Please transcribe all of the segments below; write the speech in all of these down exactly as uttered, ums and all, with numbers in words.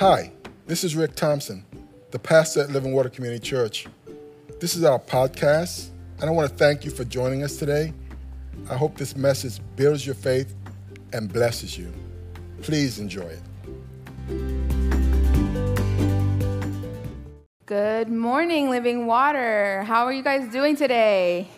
Hi, this is Rick Thompson, the pastor at Living Water Community Church. This is our podcast, and I want to thank you for joining us today. I hope this message builds your faith and blesses you. Please enjoy it. Good morning, Living Water. How are you guys doing today?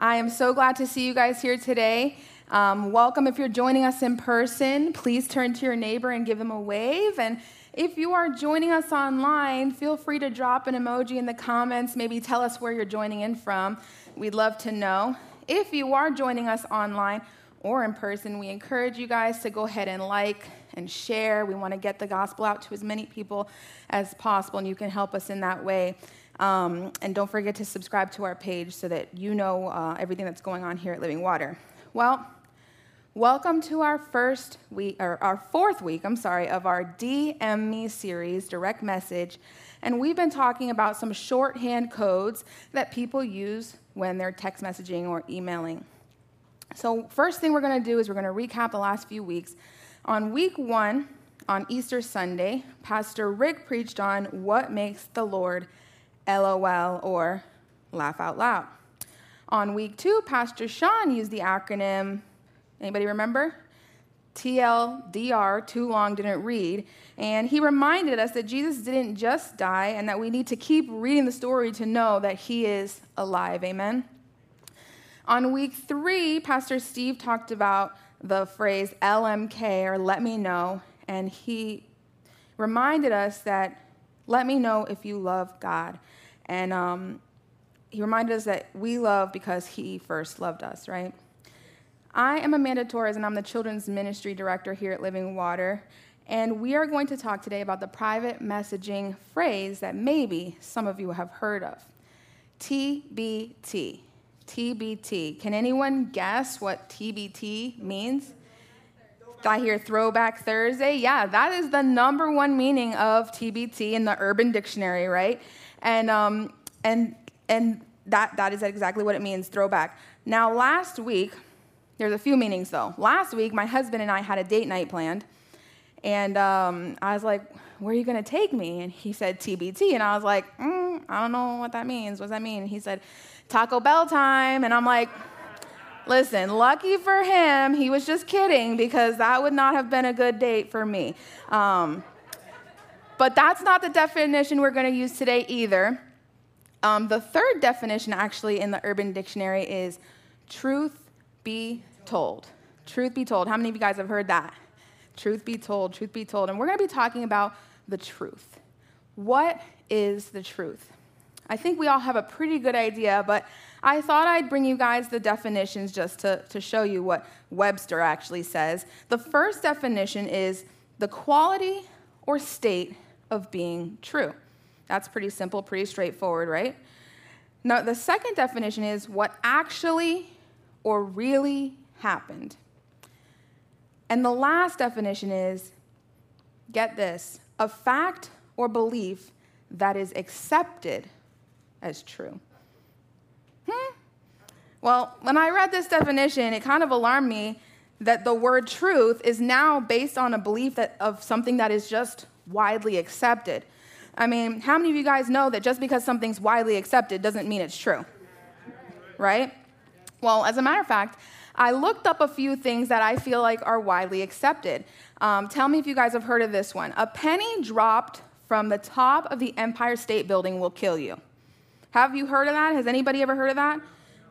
I am so glad to see you guys here today. Um, welcome. If you're joining us in person, please turn to your neighbor and give them a wave. And if you are joining us online, feel free to drop an emoji in the comments. Maybe tell us where you're joining in from. We'd love to know. If you are joining us online or in person, we encourage you guys to go ahead and like and share. We want to get the gospel out to as many people as possible, and you can help us in that way. Um, and don't forget to subscribe to our page so that you know uh, everything that's going on here at Living Water. Well, welcome to our first week, or our fourth week, I'm sorry, of our D M me series, Direct Message. And we've been talking about some shorthand codes that people use when they're text messaging or emailing. So first thing we're going to do is we're going to recap the last few weeks. On week one, on Easter Sunday, Pastor Rick preached on what makes the Lord L O L, or laugh out loud. On week two, Pastor Sean used the acronym, anybody remember? T L D R, too long, didn't read. And he reminded us that Jesus didn't just die and that we need to keep reading the story to know that he is alive, amen? On week three, Pastor Steve talked about the phrase L M K, or let me know, and he reminded us that let me know if you love God. And um, he reminded us that we love because he first loved us, right? I am Amanda Torres, and I'm the Children's Ministry Director here at Living Water. And we are going to talk today about the private messaging phrase that maybe some of you have heard of, T B T. T B T. Can anyone guess what T B T means? I hear Throwback Thursday. Yeah, that is the number one meaning of T B T in the Urban Dictionary, right? And um, and and that that is exactly what it means, throwback. Now, last week, there's a few meanings though. Last week, my husband and I had a date night planned, and um, I was like, "Where are you gonna take me?" And he said T B T, and I was like, mm, "I don't know what that means. What does that mean?" And he said, "Taco Bell time," and I'm like. Listen, lucky for him, he was just kidding because that would not have been a good date for me. Um, but that's not the definition we're going to use today either. Um, the third definition actually in the Urban Dictionary is truth be told. Truth be told. How many of you guys have heard that? Truth be told, truth be told. And we're going to be talking about the truth. What is the truth? I think we all have a pretty good idea, but I thought I'd bring you guys the definitions just to, to show you what Webster actually says. The first definition is the quality or state of being true. That's pretty simple, pretty straightforward, right? Now, the second definition is what actually or really happened. And the last definition is, get this, a fact or belief that is accepted as true. Hmm. Well, when I read this definition, it kind of alarmed me that the word truth is now based on a belief that of something that is just widely accepted. I mean, how many of you guys know that just because something's widely accepted doesn't mean it's true? Right? Well, as a matter of fact, I looked up a few things that I feel like are widely accepted. Um, tell me if you guys have heard of this one. A penny dropped from the top of the Empire State Building will kill you. Have you heard of that? Has anybody ever heard of that?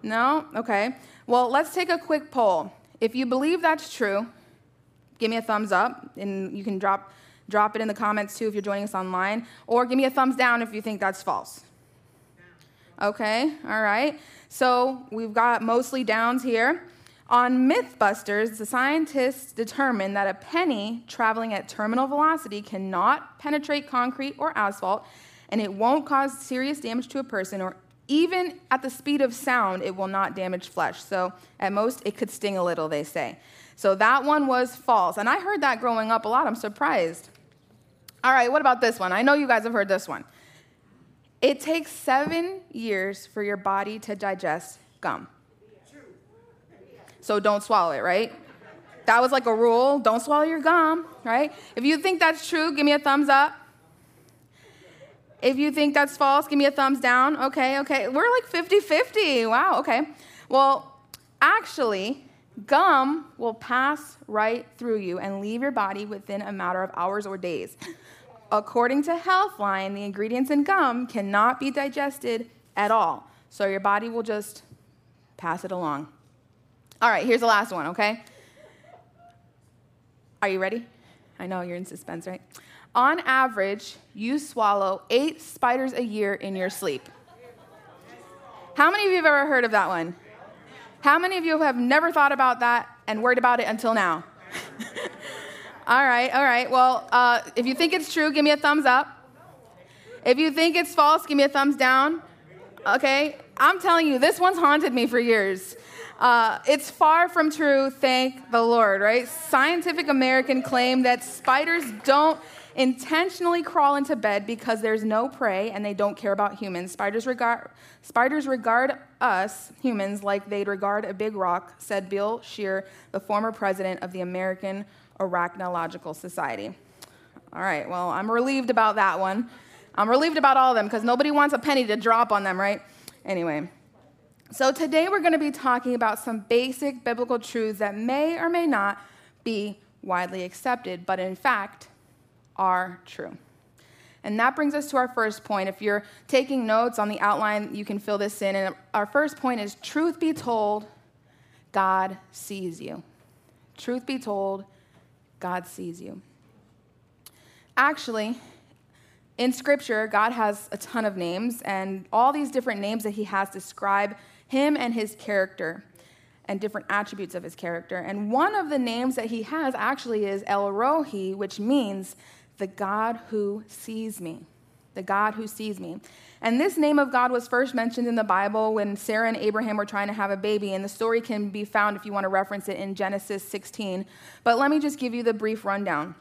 No? Okay. Well, let's take a quick poll. If you believe that's true, give me a thumbs up, and you can drop, drop it in the comments, too, if you're joining us online, or give me a thumbs down if you think that's false. Okay. All right. So we've got mostly downs here. On Mythbusters, the scientists determined that a penny traveling at terminal velocity cannot penetrate concrete or asphalt, and it won't cause serious damage to a person, or even at the speed of sound, it will not damage flesh. So at most, it could sting a little, they say. So that one was false. And I heard that growing up a lot. I'm surprised. All right, what about this one? I know you guys have heard this one. It takes seven years for your body to digest gum. So don't swallow it, right? That was like a rule. Don't swallow your gum, right? If you think that's true, give me a thumbs up. If you think that's false, give me a thumbs down. Okay, okay. We're like fifty fifty. Wow, okay. Well, actually, gum will pass right through you and leave your body within a matter of hours or days. According to Healthline, the ingredients in gum cannot be digested at all. So your body will just pass it along. All right, here's the last one, okay? Are you ready? I know you're in suspense, right? On average, you swallow eight spiders a year in your sleep. How many of you have ever heard of that one? How many of you have never thought about that and worried about it until now? All right, all right. Well, uh, if you think it's true, give me a thumbs up. If you think it's false, give me a thumbs down. Okay, I'm telling you, this one's haunted me for years. Uh, it's far from true, thank the Lord, right? Scientific American claimed that spiders don't intentionally crawl into bed because there's no prey and they don't care about humans. Spiders regard, spiders regard us, humans, like they'd regard a big rock, said Bill Shear, the former president of the American Arachnological Society. All right, well, I'm relieved about that one. I'm relieved about all of them because nobody wants a penny to drop on them, right? Anyway, so today we're going to be talking about some basic biblical truths that may or may not be widely accepted, but in fact are true. And that brings us to our first point. If you're taking notes on the outline, you can fill this in. And our first point is, truth be told, God sees you. Truth be told, God sees you. Actually, in Scripture, God has a ton of names, and all these different names that he has describe him and his character and different attributes of his character. And one of the names that he has actually is El Roi, which means the God who sees me, the God who sees me. And this name of God was first mentioned in the Bible when Sarah and Abraham were trying to have a baby, and the story can be found if you want to reference it in Genesis sixteen. But let me just give you the brief rundown.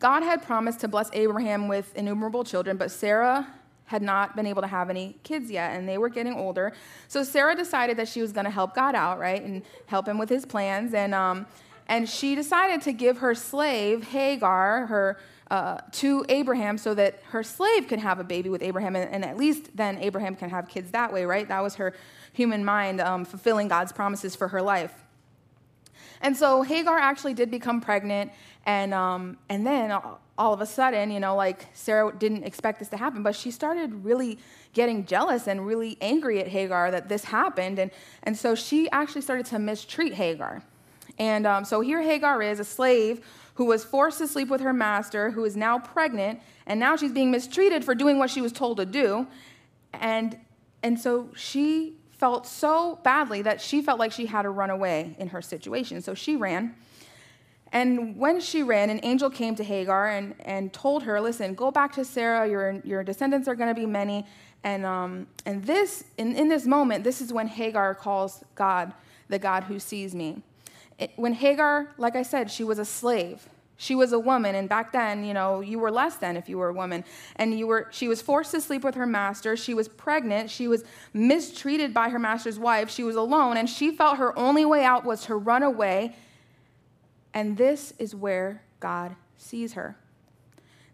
God had promised to bless Abraham with innumerable children, but Sarah had not been able to have any kids yet, and they were getting older. So Sarah decided that she was going to help God out, right, and help him with his plans. And um, and she decided to give her slave, Hagar, her uh, to Abraham so that her slave could have a baby with Abraham, and, and at least then Abraham can have kids that way, right? That was her human mind um, fulfilling God's promises for her life. And so Hagar actually did become pregnant, and um, and then all of a sudden, you know, like Sarah didn't expect this to happen, but she started really getting jealous and really angry at Hagar that this happened, and, and so she actually started to mistreat Hagar. And um, so here Hagar is, a slave who was forced to sleep with her master, who is now pregnant, and now she's being mistreated for doing what she was told to do, and and so she felt so badly that she felt like she had to run away in her situation. So she ran. And when she ran, an angel came to Hagar and, and told her, listen, go back to Sarah. Your, your descendants are going to be many. And um, and this in, in this moment, this is when Hagar calls God, the God who sees me. It, when Hagar, like I said, she was a slave. She was a woman, and back then, you know, you were less than if you were a woman. And you were. She was forced to sleep with her master. She was pregnant. She was mistreated by her master's wife. She was alone, and she felt her only way out was to run away. And this is where God sees her.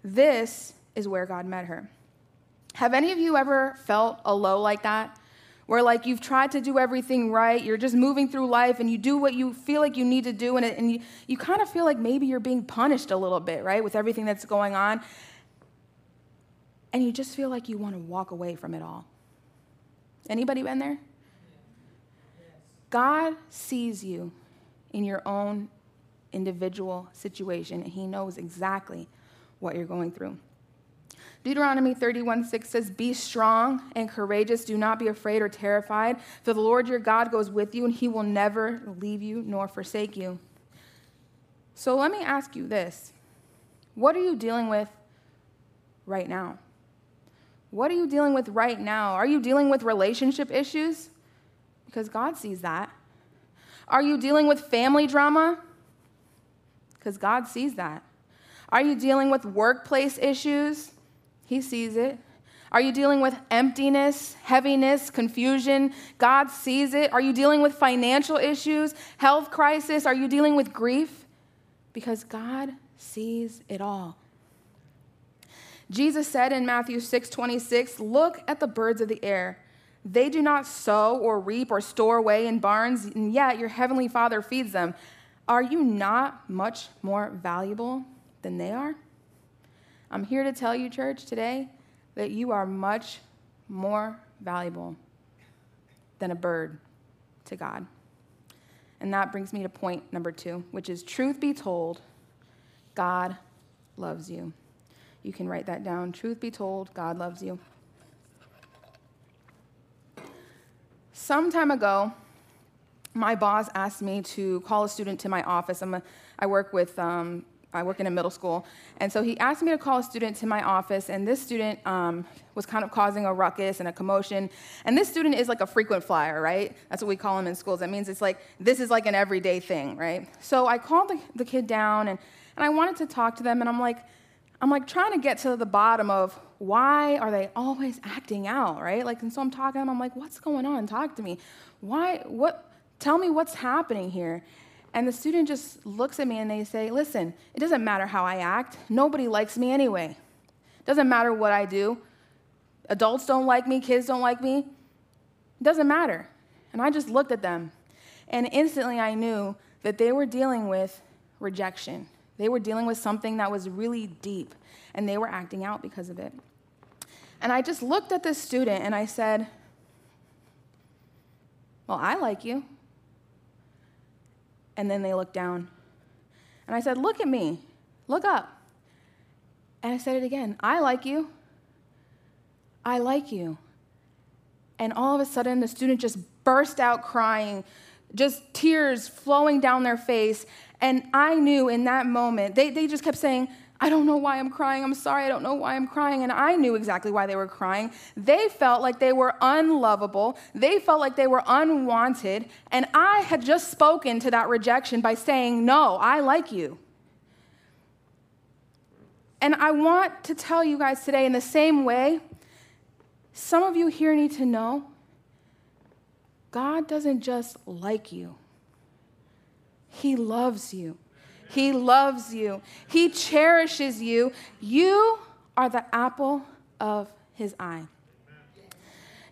This is where God met her. Have any of you ever felt a low like that? Where, like, you've tried to do everything right, you're just moving through life, and you do what you feel like you need to do, and, it, and you, you kind of feel like maybe you're being punished a little bit, right, with everything that's going on, and you just feel like you want to walk away from it all. Anybody been there? God sees you in your own individual situation, and he knows exactly what you're going through. Deuteronomy thirty-one six says, be strong and courageous. Do not be afraid or terrified, for the Lord your God goes with you, and he will never leave you nor forsake you. So let me ask you this. What are you dealing with right now? What are you dealing with right now? Are you dealing with relationship issues? Because God sees that. Are you dealing with family drama? Because God sees that. Are you dealing with workplace issues? He sees it. Are you dealing with emptiness, heaviness, confusion? God sees it. Are you dealing with financial issues, health crisis? Are you dealing with grief? Because God sees it all. Jesus said in Matthew six twenty-six, "Look at the birds of the air. They do not sow or reap or store away in barns, and yet your heavenly Father feeds them. Are you not much more valuable than they are?" I'm here to tell you, church, today that you are much more valuable than a bird to God. And that brings me to point number two, which is, truth be told, God loves you. You can write that down. Truth be told, God loves you. Some time ago, my boss asked me to call a student to my office. I'm a, I work with, um, I work in a middle school, and so he asked me to call a student to my office. And this student um, was kind of causing a ruckus and a commotion. And this student is like a frequent flyer, right? That's what we call them in schools. That means it's like this is like an everyday thing, right? So I called the, the kid down, and and I wanted to talk to them, and I'm like, I'm like trying to get to the bottom of, why are they always acting out, right? Like, and so I'm talking to them. I'm like, what's going on? Talk to me. Why? What? Tell me what's happening here. And the student just looks at me and they say, listen, it doesn't matter how I act. Nobody likes me anyway. It doesn't matter what I do. Adults don't like me. Kids don't like me. It doesn't matter. And I just looked at them. And instantly I knew that they were dealing with rejection. They were dealing with something that was really deep, and they were acting out because of it. And I just looked at this student, and I said, well, I like you. And then they looked down. And I said, look at me. Look up. And I said it again. I like you. I like you. And all of a sudden, the student just burst out crying, just tears flowing down their face. And I knew in that moment, they, they just kept saying, I don't know why I'm crying. I'm sorry, I don't know why I'm crying. And I knew exactly why they were crying. They felt like they were unlovable. They felt like they were unwanted. And I had just spoken to that rejection by saying, no, I like you. And I want to tell you guys today, in the same way, some of you here need to know God doesn't just like you. He loves you. He loves you. He cherishes you. You are the apple of his eye.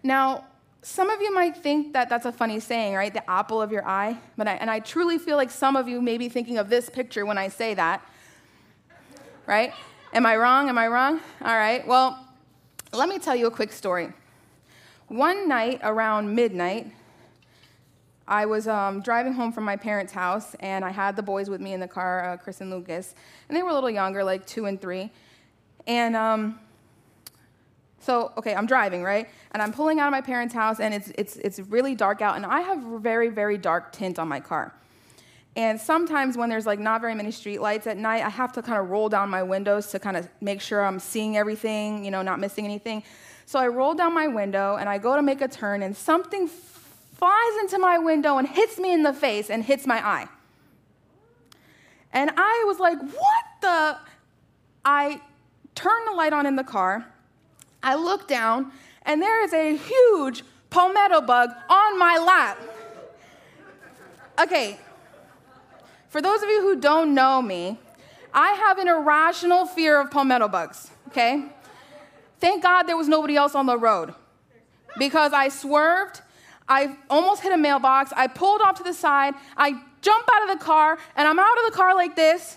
Now, some of you might think that that's a funny saying, right? The apple of your eye. But I, and I truly feel like some of you may be thinking of this picture when I say that, right? Am I wrong? Am I wrong? All right. Well, let me tell you a quick story. One night around midnight, I was um, driving home from my parents' house, and I had the boys with me in the car, uh, Chris and Lucas, and they were a little younger, like two and three. And um, so, okay, I'm driving, right? And I'm pulling out of my parents' house, and it's it's it's really dark out, and I have very, very dark tint on my car. And sometimes when there's like not very many street lights at night, I have to kind of roll down my windows to kind of make sure I'm seeing everything, you know, not missing anything. So I roll down my window, and I go to make a turn, and something flies into my window and hits me in the face and hits my eye. And I was like, what the? I turned the light on in the car. I looked down, and there is a huge palmetto bug on my lap. Okay, for those of you who don't know me, I have an irrational fear of palmetto bugs, okay? Thank God there was nobody else on the road, because I swerved, I almost hit a mailbox. I pulled off to the side. I jump out of the car, and I'm out of the car like this.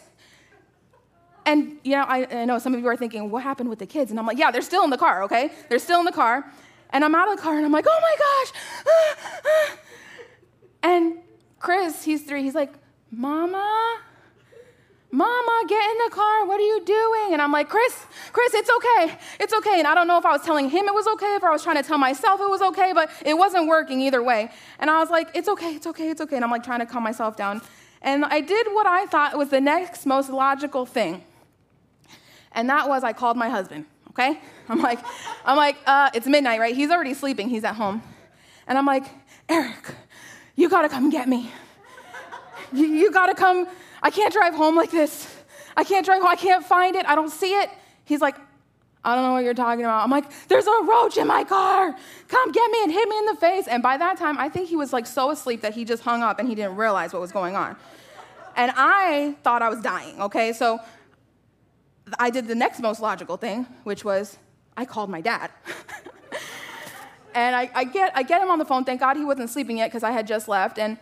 And, you know, I, I know some of you are thinking, what happened with the kids? And I'm like, yeah, they're still in the car, okay? They're still in the car. And I'm out of the car, and I'm like, oh, my gosh. And Chris, he's three, he's like, Mama, Mama, get in the car. What are you doing? And I'm like, Chris, Chris, it's okay. It's okay. And I don't know if I was telling him it was okay, if I was trying to tell myself it was okay, but it wasn't working either way. And I was like, it's okay, it's okay, it's okay. And I'm like trying to calm myself down. And I did what I thought was the next most logical thing. And that was I called my husband, okay? I'm like, I'm like, uh, it's midnight, right? He's already sleeping. He's at home. And I'm like, Eric, you got to come get me. You, you got to come. I can't drive home like this. I can't drive home. I can't find it. I don't see it. He's like, I don't know what you're talking about. I'm like, there's a roach in my car. Come get me and hit me in the face. And by that time, I think he was like so asleep that he just hung up and he didn't realize what was going on. And I thought I was dying, okay? So I did the next most logical thing, which was I called my dad. And I, I, get, I get him on the phone. Thank God he wasn't sleeping yet because I had just left. And,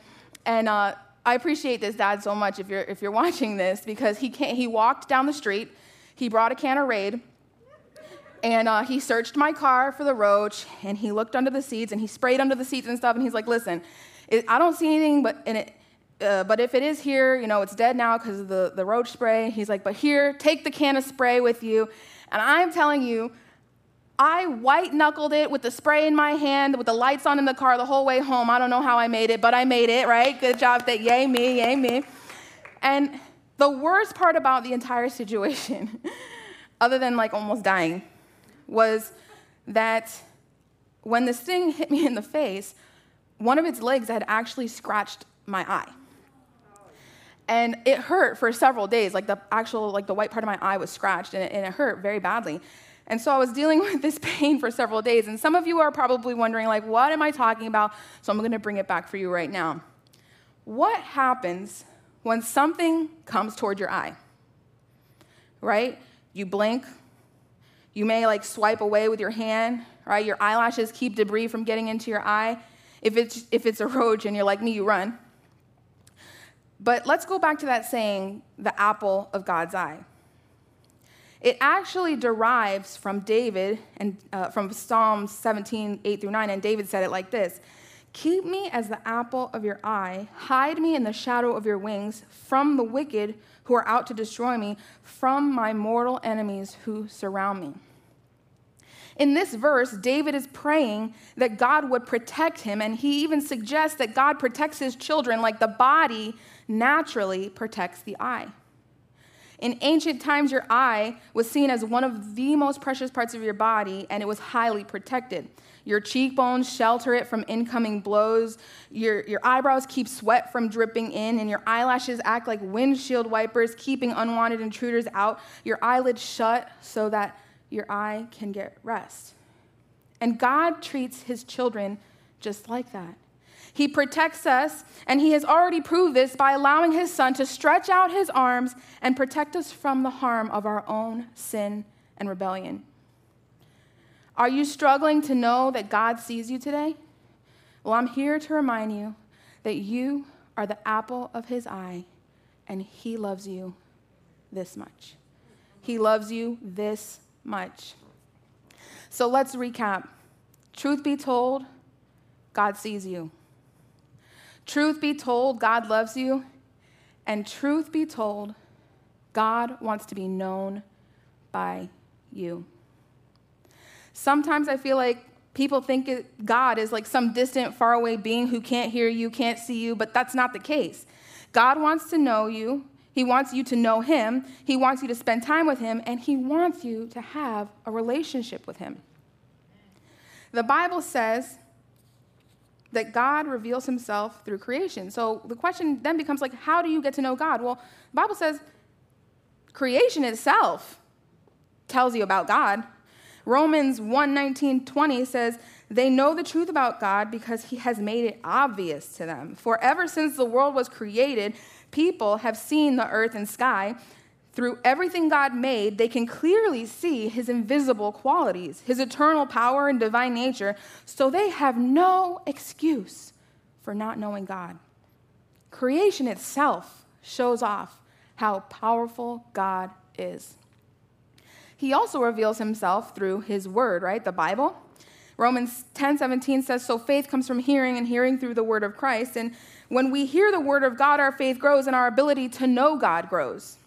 and uh, I appreciate this dad so much if you're, if you're watching this, because he, can't, he walked down the street. He brought a can of Raid. And uh, he searched my car for the roach, and he looked under the seats, and he sprayed under the seats and stuff, and he's like, listen, it, I don't see anything, but, and it, uh, but if it is here, you know, it's dead now because of the, the roach spray. He's like, but here, take the can of spray with you. And I'm telling you, I white-knuckled it with the spray in my hand, with the lights on in the car the whole way home. I don't know how I made it, but I made it, right? Good job. That, yay me, yay me. And the worst part about the entire situation, other than, like, almost dying, was that when this thing hit me in the face, one of its legs had actually scratched my eye. And it hurt for several days. Like the actual, like the white part of my eye was scratched, and it, and it hurt very badly. And so I was dealing with this pain for several days. And some of you are probably wondering, like, what am I talking about? So I'm going to bring it back for you right now. What happens when something comes toward your eye? Right? You blink. You may like swipe away with your hand, right? Your eyelashes keep debris from getting into your eye. If it's, if it's a roach and you're like me, you run. But let's go back to that saying, the apple of God's eye. It actually derives from David and uh, from Psalm seventeen, eight through nine, and David said it like this: keep me as the apple of your eye, hide me in the shadow of your wings from the wicked who are out to destroy me, from my mortal enemies who surround me. In this verse, David is praying that God would protect him, and he even suggests that God protects his children like the body naturally protects the eye. In ancient times, your eye was seen as one of the most precious parts of your body, and it was highly protected. Your cheekbones shelter it from incoming blows. Your, your eyebrows keep sweat from dripping in, and your eyelashes act like windshield wipers, keeping unwanted intruders out. Your eyelids shut so that your eye can get rest. And God treats his children just like that. He protects us, and he has already proved this by allowing his son to stretch out his arms and protect us from the harm of our own sin and rebellion. Are you struggling to know that God sees you today? Well, I'm here to remind you that you are the apple of his eye, and he loves you this much. He loves you this much. So let's recap. Truth be told, God sees you. Truth be told, God loves you. And truth be told, God wants to be known by you. Sometimes I feel like people think it, God is like some distant, faraway being who can't hear you, can't see you, but that's not the case. God wants to know you. He wants you to know him. He wants you to spend time with him, and he wants you to have a relationship with him. The Bible says that God reveals himself through creation. So the question then becomes, like, how do you get to know God? Well, the Bible says creation itself tells you about God. Romans one, nineteen, twenty says, they know the truth about God because he has made it obvious to them. For ever since the world was created, people have seen the earth and sky. Through everything God made, they can clearly see his invisible qualities, his eternal power and divine nature, so they have no excuse for not knowing God. Creation itself shows off how powerful God is. He also reveals himself through his word, right? The Bible. Romans ten, seventeen says, so faith comes from hearing, and hearing through the word of Christ. And when we hear the word of God, our faith grows, and our ability to know God grows.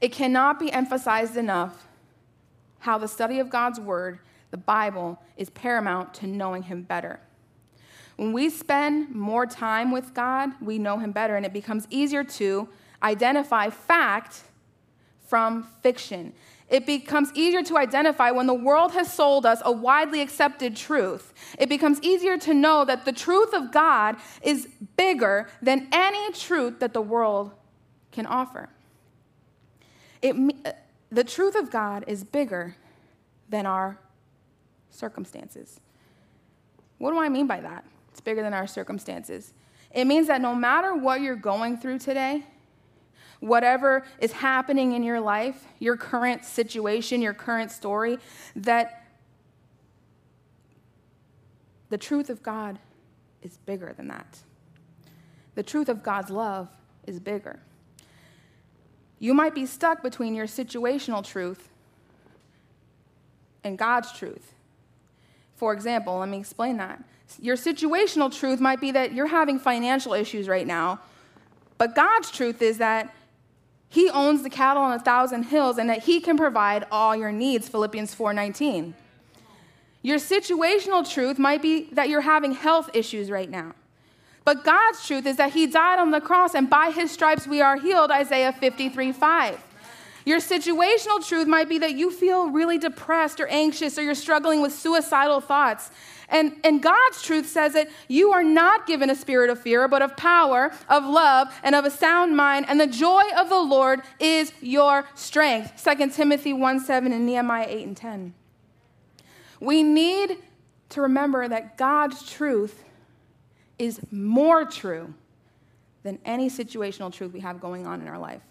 It cannot be emphasized enough how the study of God's word, the Bible, is paramount to knowing him better. When we spend more time with God, we know him better, and it becomes easier to identify fact from fiction. It becomes easier to identify when the world has sold us a widely accepted truth. It becomes easier to know that the truth of God is bigger than any truth that the world can offer. It, the truth of God is bigger than our circumstances. What do I mean by that? It's bigger than our circumstances. It means that no matter what you're going through today, whatever is happening in your life, your current situation, your current story, that the truth of God is bigger than that. The truth of God's love is bigger. You might be stuck between your situational truth and God's truth. For example, let me explain that. Your situational truth might be that you're having financial issues right now, but God's truth is that he owns the cattle on a thousand hills and that he can provide all your needs, Philippians four nineteen. Your situational truth might be that you're having health issues right now. But God's truth is that he died on the cross and by his stripes we are healed, Isaiah fifty-three five. Your situational truth might be that you feel really depressed or anxious or you're struggling with suicidal thoughts. And, and God's truth says that you are not given a spirit of fear, but of power, of love, and of a sound mind, and the joy of the Lord is your strength. Second Timothy one seven and Nehemiah eight and ten. We need to remember that God's truth is more true than any situational truth we have going on in our life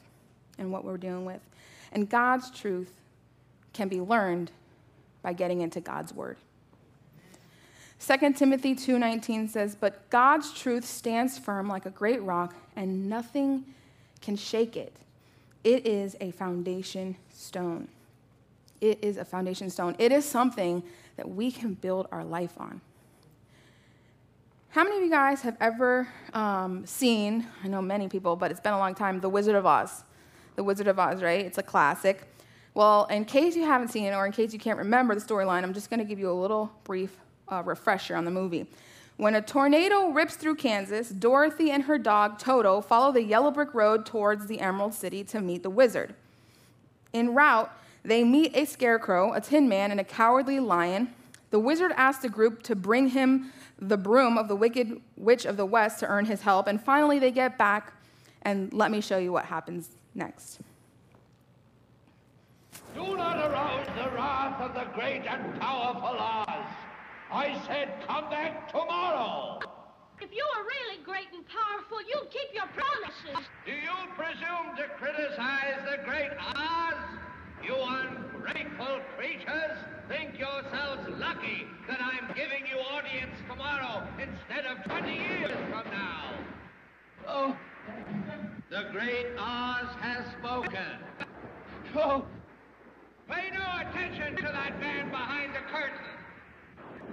and what we're dealing with. And God's truth can be learned by getting into God's word. Second Timothy two nineteen says, "But God's truth stands firm like a great rock, and nothing can shake it. It is a foundation stone." It is a foundation stone. It is something that we can build our life on. How many of you guys have ever um, seen, I know many people, but it's been a long time, The Wizard of Oz? The Wizard of Oz, right? It's a classic. Well, in case you haven't seen it or in case you can't remember the storyline, I'm just going to give you a little brief uh, refresher on the movie. When a tornado rips through Kansas, Dorothy and her dog, Toto, follow the yellow brick road towards the Emerald City to meet the wizard. En route, they meet a scarecrow, a tin man, and a cowardly lion. The wizard asks the group to bring him the broom of the Wicked Witch of the West to earn his help, and finally they get back, and let me show you what happens next. "Do not arouse the wrath of the great and powerful Oz. I said come back tomorrow." "If you were really great and powerful, you'd keep your promises." "Do you presume to criticize the great Oz? You ungrateful creatures think yourselves lucky that I'm giving you audience tomorrow instead of twenty years from now." "Oh, the great Oz has spoken." "Oh, pay no attention to that man behind the curtain.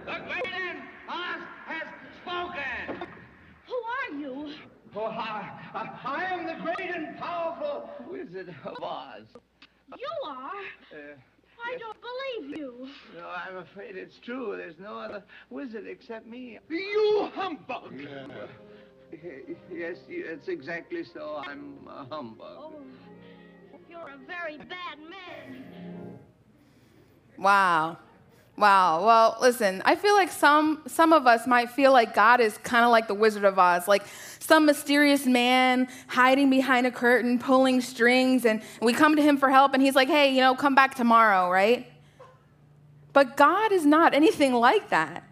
The great Oz has spoken." "Who are you?" "Oh, I, I, I am the great and powerful Wizard of Oz." "You are? Uh, I yes. don't believe you." "No, I'm afraid it's true. There's no other wizard except me." "You humbug!" Yeah. "Yes, it's exactly so. I'm a humbug." "Oh, you're a very bad man." Wow. Wow. Well, listen, I feel like some some of us might feel like God is kind of like the Wizard of Oz, like some mysterious man hiding behind a curtain, pulling strings, and we come to him for help, and he's like, "Hey, you know, come back tomorrow," right? But God is not anything like that.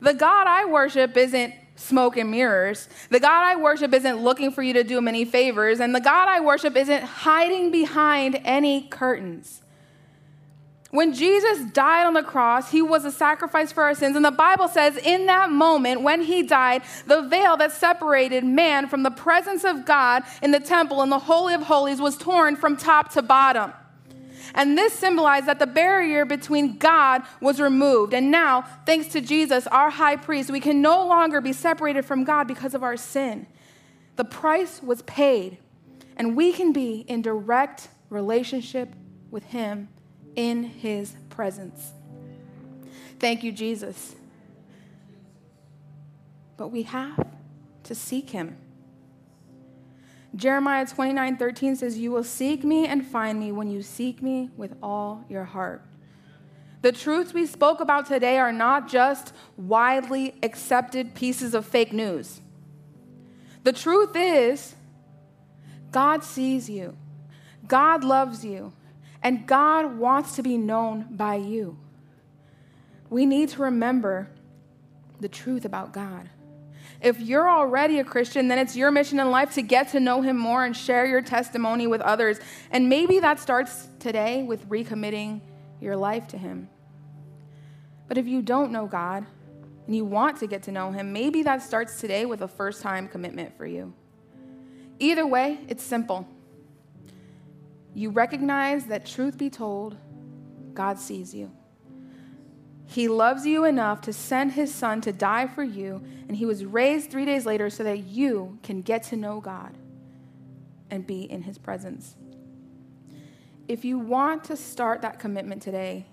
The God I worship isn't smoke and mirrors. The God I worship isn't looking for you to do him any favors, and the God I worship isn't hiding behind any curtains. When Jesus died on the cross, he was a sacrifice for our sins. And the Bible says in that moment when he died, the veil that separated man from the presence of God in the temple in the Holy of Holies was torn from top to bottom. And this symbolized that the barrier between God was removed. And now, thanks to Jesus, our high priest, we can no longer be separated from God because of our sin. The price was paid, and we can be in direct relationship with him in his presence. Thank you, Jesus. But we have to seek him. Jeremiah twenty-nine thirteen says, "You will seek me and find me when you seek me with all your heart." The truths we spoke about today are not just widely accepted pieces of fake news. The truth is, God sees you. God loves you. And God wants to be known by you. We need to remember the truth about God. If you're already a Christian, then it's your mission in life to get to know him more and share your testimony with others. And maybe that starts today with recommitting your life to him. But if you don't know God and you want to get to know him, maybe that starts today with a first-time commitment for you. Either way, it's simple. You recognize that, truth be told, God sees you. He loves you enough to send his son to die for you, and he was raised three days later so that you can get to know God and be in his presence. If you want to start that commitment today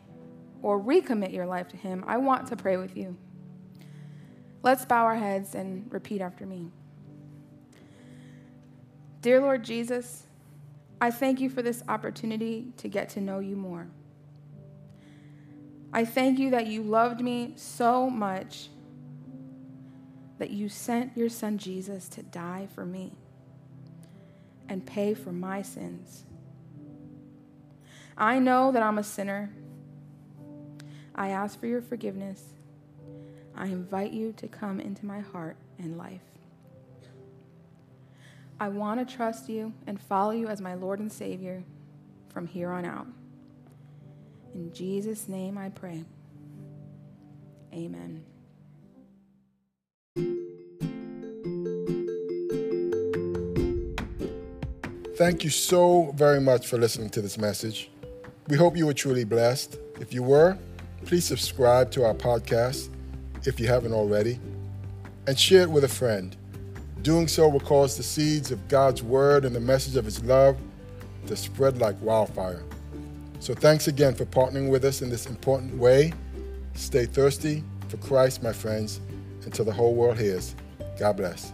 or recommit your life to him, I want to pray with you. Let's bow our heads and repeat after me. Dear Lord Jesus, I thank you for this opportunity to get to know you more. I thank you that you loved me so much that you sent your son Jesus to die for me and pay for my sins. I know that I'm a sinner. I ask for your forgiveness. I invite you to come into my heart and life. I want to trust you and follow you as my Lord and Savior from here on out. In Jesus' name I pray. Amen. Thank you so very much for listening to this message. We hope you were truly blessed. If you were, please subscribe to our podcast if you haven't already, and share it with a friend. Doing so will cause the seeds of God's word and the message of his love to spread like wildfire. So thanks again for partnering with us in this important way. Stay thirsty for Christ, my friends, until the whole world hears. God bless.